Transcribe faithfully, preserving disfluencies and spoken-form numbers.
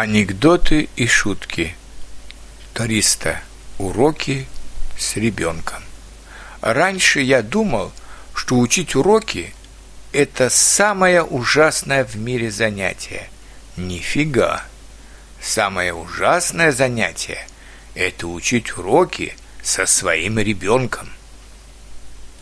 Анекдоты и шутки. триста уроки с ребенком. Раньше я думал, что учить уроки – это самое ужасное в мире занятие. Нифига! Самое ужасное занятие – это учить уроки со своим ребенком.